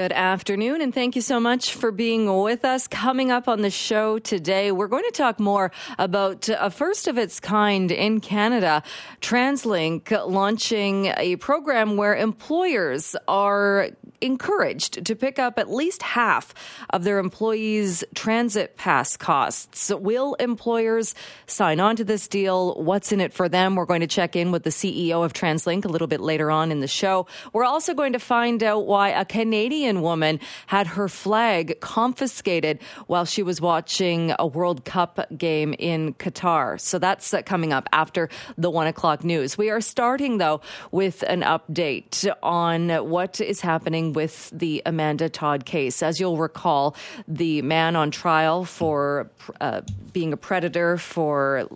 Good afternoon, and thank you so much for being with us. Coming up on the show today, we're going to talk more about a first of its kind in Canada, TransLink launching a program where employers are encouraged to pick up at least half of their employees' transit pass costs. Will employers sign on to this deal? What's in it for them? We're going to check in with the CEO of TransLink a little bit later on in the show. We're also going to find out why a Canadian woman had her flag confiscated while she was watching a World Cup game in Qatar. So that's coming up after the 1 o'clock news. We are starting, though, with an update on what is happening with the Amanda Todd case. As you'll recall, the man on trial for being a predator for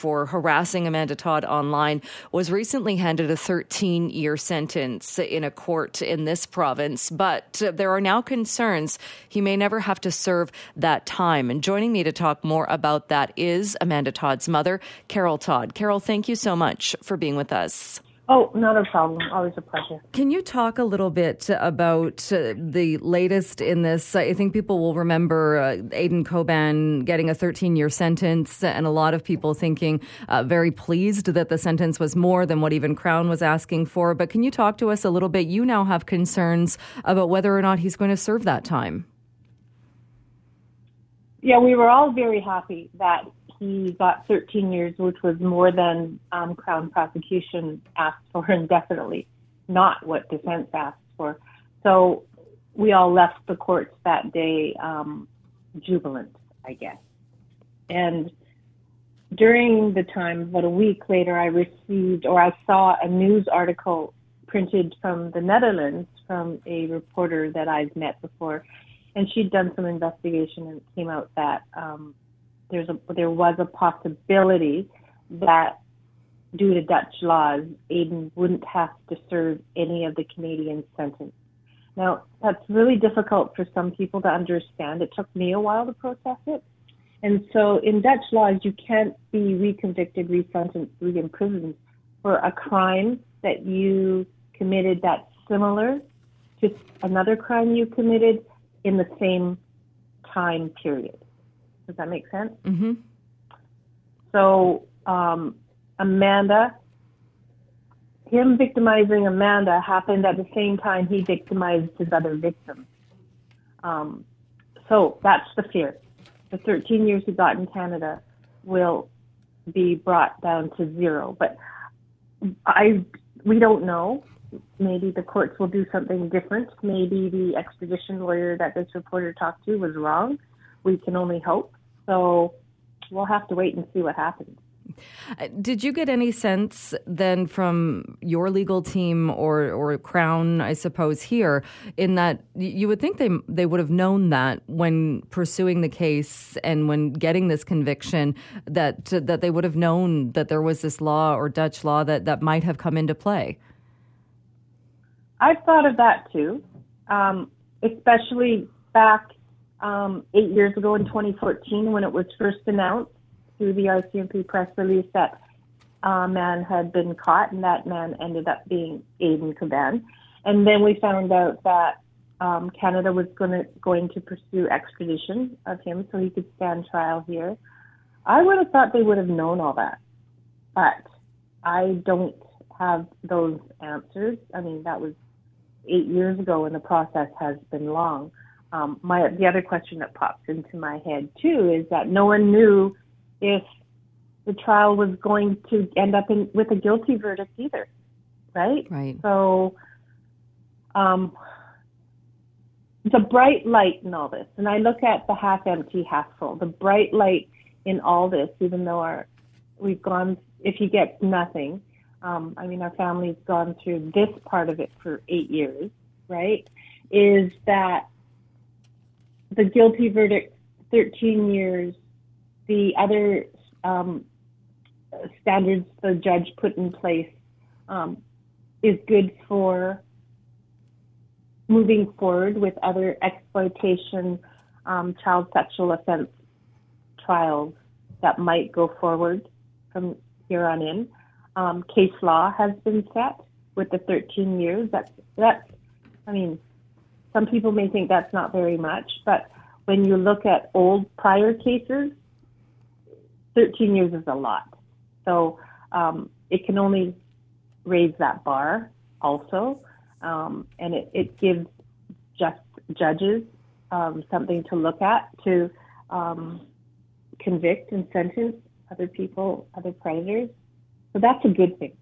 harassing Amanda Todd online was recently handed a 13-year sentence in a court in this province. But there are now concerns he may never have to serve that time. And joining me to talk more about that is Amanda Todd's mother, Carol Todd. Carol, thank you so much for being with us. Oh, not a problem. Always a pleasure. Can you talk a little bit about the latest in this? I think people will remember Aydin Coban getting a 13-year sentence, and a lot of people thinking very pleased that the sentence was more than what even Crown was asking for. But can you talk to us a little bit? You now have concerns about whether or not he's going to serve that time. Yeah, we were all very happy that he got 13 years, which was more than Crown prosecution asked for, and definitely not what defense asked for. So we all left the courts that day jubilant, I guess. And during the time, about a week later, I saw a news article printed from the Netherlands from a reporter that I've met before, and she'd done some investigation, and it came out that there was a possibility that due to Dutch laws, Aydin wouldn't have to serve any of the Canadian sentence. Now, that's really difficult for some people to understand. It took me a while to process it. And so in Dutch laws, you can't be reconvicted, resentenced, reimprisoned for a crime that you committed that's similar to another crime you committed in the same time period. Does that make sense? Mm-hmm. So him victimizing Amanda happened at the same time he victimized his other victim. So that's the fear. The 13 years he got in Canada will be brought down to zero. But we don't know. Maybe the courts will do something different. Maybe the extradition lawyer that this reporter talked to was wrong. We can only hope. So we'll have to wait and see what happens. Did you get any sense then from your legal team or Crown, I suppose, here, in that you would think they would have known that when pursuing the case and when getting this conviction, that they would have known that there was this law or Dutch law that might have come into play? I've thought of that too, especially back 8 years ago in 2014 when it was first announced through the RCMP press release that a man had been caught, and that man ended up being Aydin Coban. And then we found out that Canada was going to pursue extradition of him so he could stand trial here. I would have thought they would have known all that, but I don't have those answers. I mean, that was 8 years ago, and the process has been long. The other question that pops into my head, too, is that no one knew if the trial was going to end up with a guilty verdict either, right? Right. So it's a bright light in all this. And I look at the half empty, half full. The bright light in all this, even though we've gone, if you get nothing, our family's gone through this part of it for 8 years, right, is that the guilty verdict, 13 years, the other standards the judge put in place is good for moving forward with other exploitation, child sexual offense trials that might go forward from here on in. Case law has been set with the 13 years. That's Some people may think that's not very much, but when you look at old prior cases, 13 years is a lot. So it can only raise that bar also, and it gives just judges something to look at to convict and sentence other people, other predators. So that's a good thing.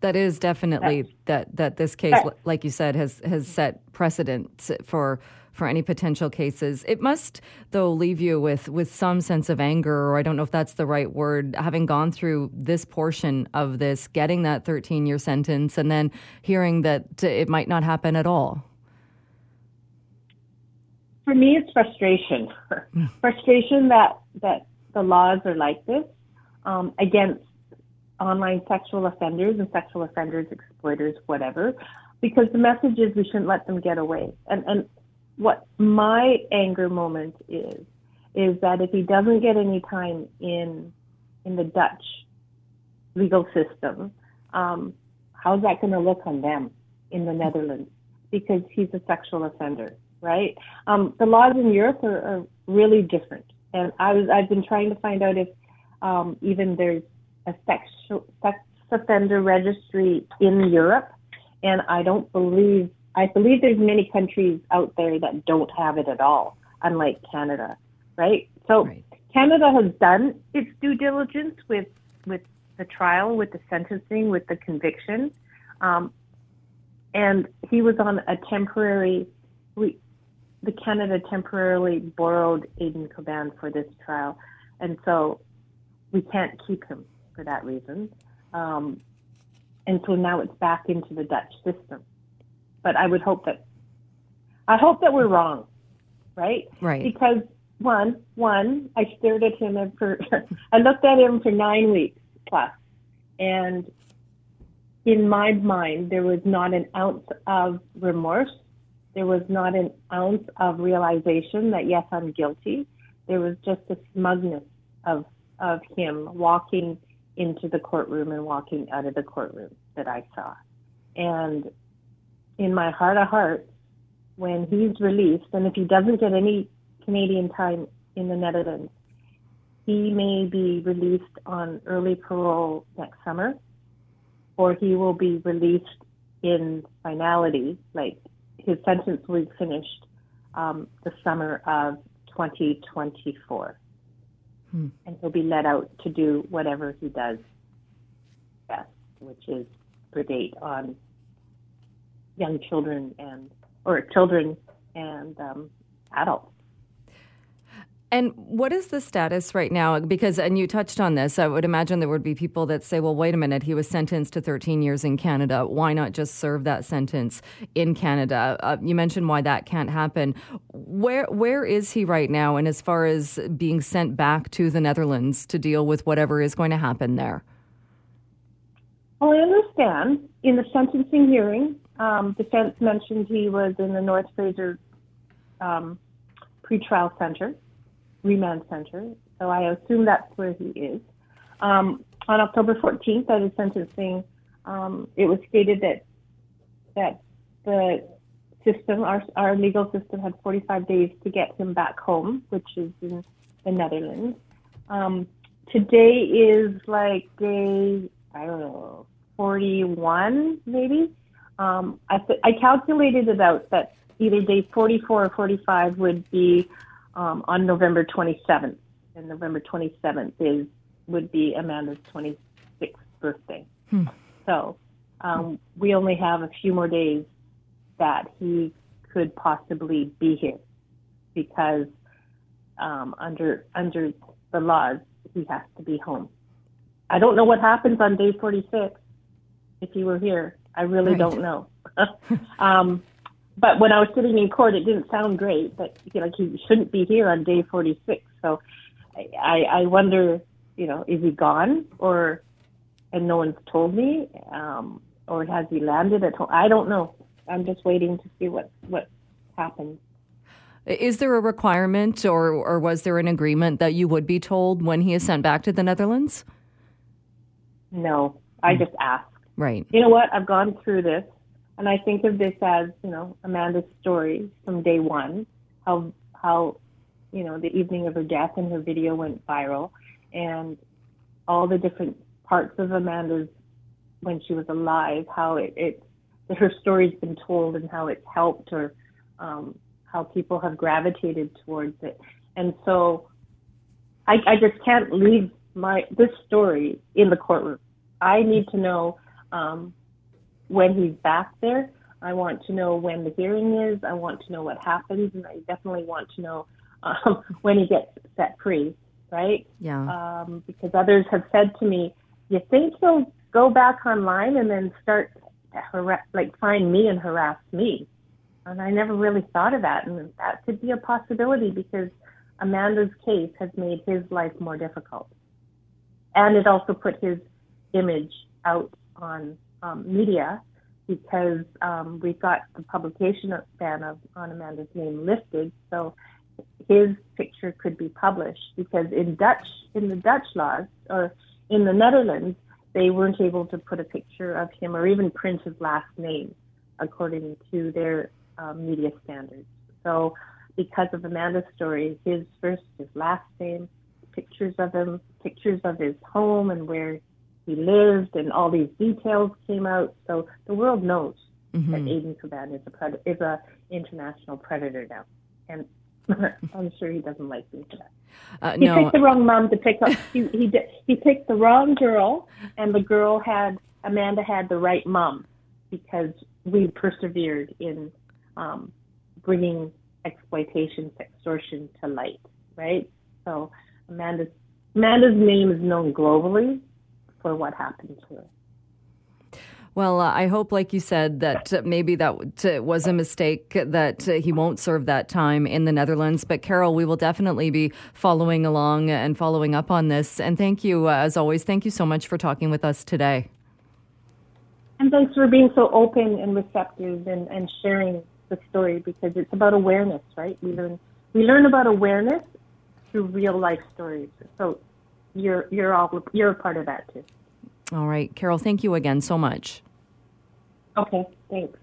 That is definitely that this case, like you said, has set precedent for any potential cases. It must, though, leave you with some sense of anger, or I don't know if that's the right word, having gone through this portion of this, getting that 13-year sentence, and then hearing that it might not happen at all. For me, it's frustration. Frustration that the laws are like this against online sexual offenders and sexual offenders, exploiters, whatever, because the message is we shouldn't let them get away. And what my anger moment is that if he doesn't get any time in the Dutch legal system, how's that going to look on them in the Netherlands? Because he's a sexual offender, right? The laws in Europe are really different. And I've been trying to find out if even there's a sex offender registry in Europe, and I believe there's many countries out there that don't have it at all, unlike Canada, right? So right. Canada has done its due diligence with the trial, with the sentencing, with the conviction, and he was on a temporary. Canada temporarily borrowed Aydin Coban for this trial, and so we can't keep him for that reason. And so now it's back into the Dutch system. But I hope that we're wrong, right? Right. Because one, I stared at him I looked at him for 9 weeks plus, and in my mind there was not an ounce of remorse. There was not an ounce of realization that yes, I'm guilty. There was just a smugness of him walking into the courtroom and walking out of the courtroom that I saw. And in my heart of hearts, when he's released, and if he doesn't get any Canadian time in the Netherlands, he may be released on early parole next summer, or he will be released in finality, like his sentence will be finished the summer of 2024. And he'll be let out to do whatever he does best, which is predate on young children and adults. And what is the status right now? Because, and you touched on this, I would imagine there would be people that say, well, wait a minute, he was sentenced to 13 years in Canada. Why not just serve that sentence in Canada? You mentioned why that can't happen. Where is he right now? And as far as being sent back to the Netherlands to deal with whatever is going to happen there? Well, I understand in the sentencing hearing, defense mentioned he was in the North Fraser pretrial center. Remand Center, so I assume that's where he is. On October 14th, at his sentencing, it was stated that the system, our legal system, had 45 days to get him back home, which is in the Netherlands. Today is like day, I don't know, 41 maybe. I calculated it out that either day 44 or 45 would be. On November 27th, and November 27th would be Amanda's 26th birthday. So we only have a few more days that he could possibly be here, because under the laws he has to be home. I don't know what happens on day 46 if he were here. I really don't know. But when I was sitting in court, it didn't sound great. But he shouldn't be here on day 46. So I wonder, is he gone, and no one's told me, or has he landed at home? I don't know. I'm just waiting to see what happens. Is there a requirement, or was there an agreement that you would be told when he is sent back to the Netherlands? No, I just asked. Right. You know what? I've gone through this. And I think of this as, you know, Amanda's story from day one, how, you know, the evening of her death and her video went viral, and all the different parts of Amanda's when she was alive, how it her story's been told and how it's helped her, how people have gravitated towards it. And so I just can't leave this story in the courtroom. I need to know when he's back there. I want to know when the hearing is. I want to know what happens, and I definitely want to know when he gets set free, right? Yeah. Because others have said to me, you think he'll go back online and then start to find me and harass me? And I never really thought of that, and that could be a possibility because Amanda's case has made his life more difficult. And it also put his image out on media because we got the publication ban on Amanda's name lifted, so his picture could be published, because in the Dutch laws, or in the Netherlands, they weren't able to put a picture of him or even print his last name according to their media standards. So because of Amanda's story, his last name, pictures of him, pictures of his home and where he lived, and all these details came out. So the world knows that Aydin Coban is a international predator now. And I'm sure he doesn't like me for that. He picked the wrong mom to pick up. He picked the wrong girl, and the girl Amanda had the right mom, because we persevered in bringing exploitation, extortion to light, right? So Amanda's name is known globally for what happened to her. Well, I hope, like you said, that maybe that was a mistake, that he won't serve that time in the Netherlands. But Carol, we will definitely be following along and following up on this. And thank you, as always. Thank you so much for talking with us today. And thanks for being so open and receptive and sharing the story, because it's about awareness, right? We learn about awareness through real life stories. So you're a part of that too. All right, Carol, thank you again so much. Okay, thanks.